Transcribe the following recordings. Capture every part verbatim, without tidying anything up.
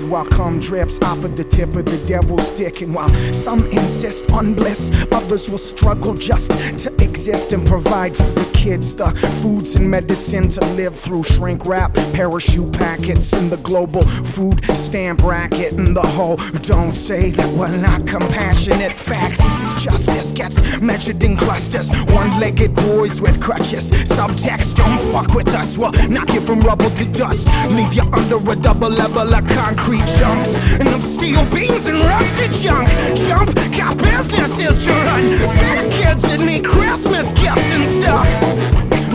God, while cum drips off of the tip of the devil's stick. And while some insist on bliss, others will struggle just to exist and provide for the kids the foods and medicine to live through. Shrink wrap, parachute packets, and the global food stamp racket. And the whole don't say that we're not compassionate. Fact, this is justice, gets measured in clusters. One-legged boys with crutches. Subtext, don't fuck with us, we'll knock you from rubble to dust. Leave you under a double level of concrete chunks and of steel beams and rusted junk. Jump, got businesses to run. Fat kids and me Christmas gifts and stuff.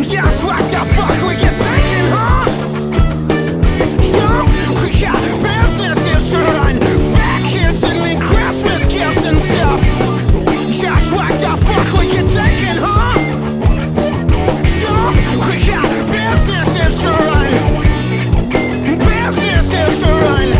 Just what the fuck were you thinking, huh? Jump, we got businesses to run. Fat kids and me Christmas gifts and stuff. Just what the fuck were you thinking, huh? Jump, we got businesses to run. Businesses to run.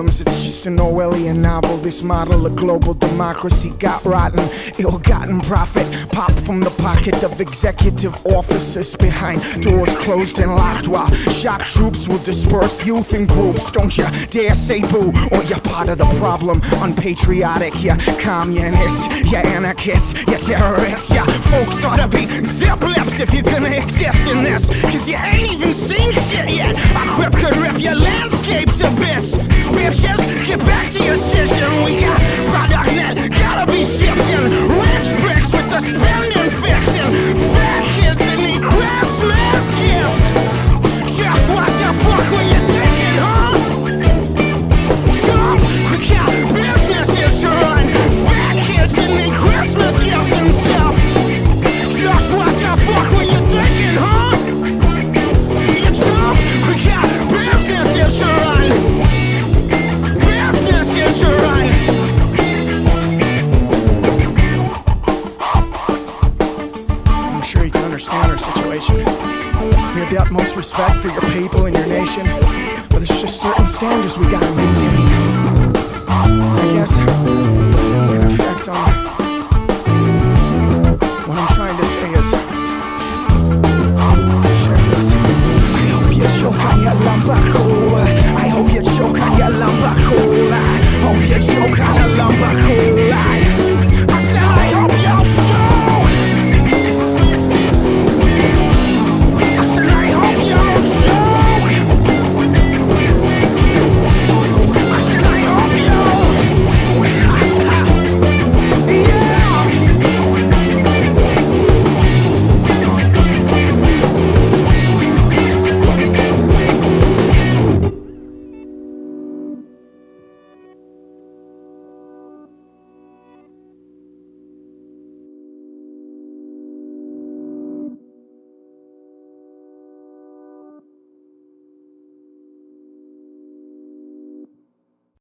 It's just an Orwellian novel. This model of global democracy got rotten, ill-gotten profit popped from the pocket of executive officers behind doors closed and locked, while shock troops will disperse youth in groups. Don't you dare say boo, or you're part of the problem. Unpatriotic, you're communist, you're anarchist, you're terrorist. Your folks ought to be zip-lips if you're gonna exist in this, cause you ain't even seen shit yet. A quip could rip your landscape to bits. Bitches, get back to your station. We got product that gotta be shipped in. Rich bricks with the spending fixin'. Fat kids that need Christmas gifts. Just what the fuck were you thinking, huh? Jump, we got businesses to run. Fat kids that need Christmas gifts and stuff. Just what the fuck were you thinking, huh? You jump, we got businesses to run. You're right. I'm sure you can understand our situation. We have the utmost respect for your people and your nation, but there's just certain standards we gotta maintain. I guess, in effect, on.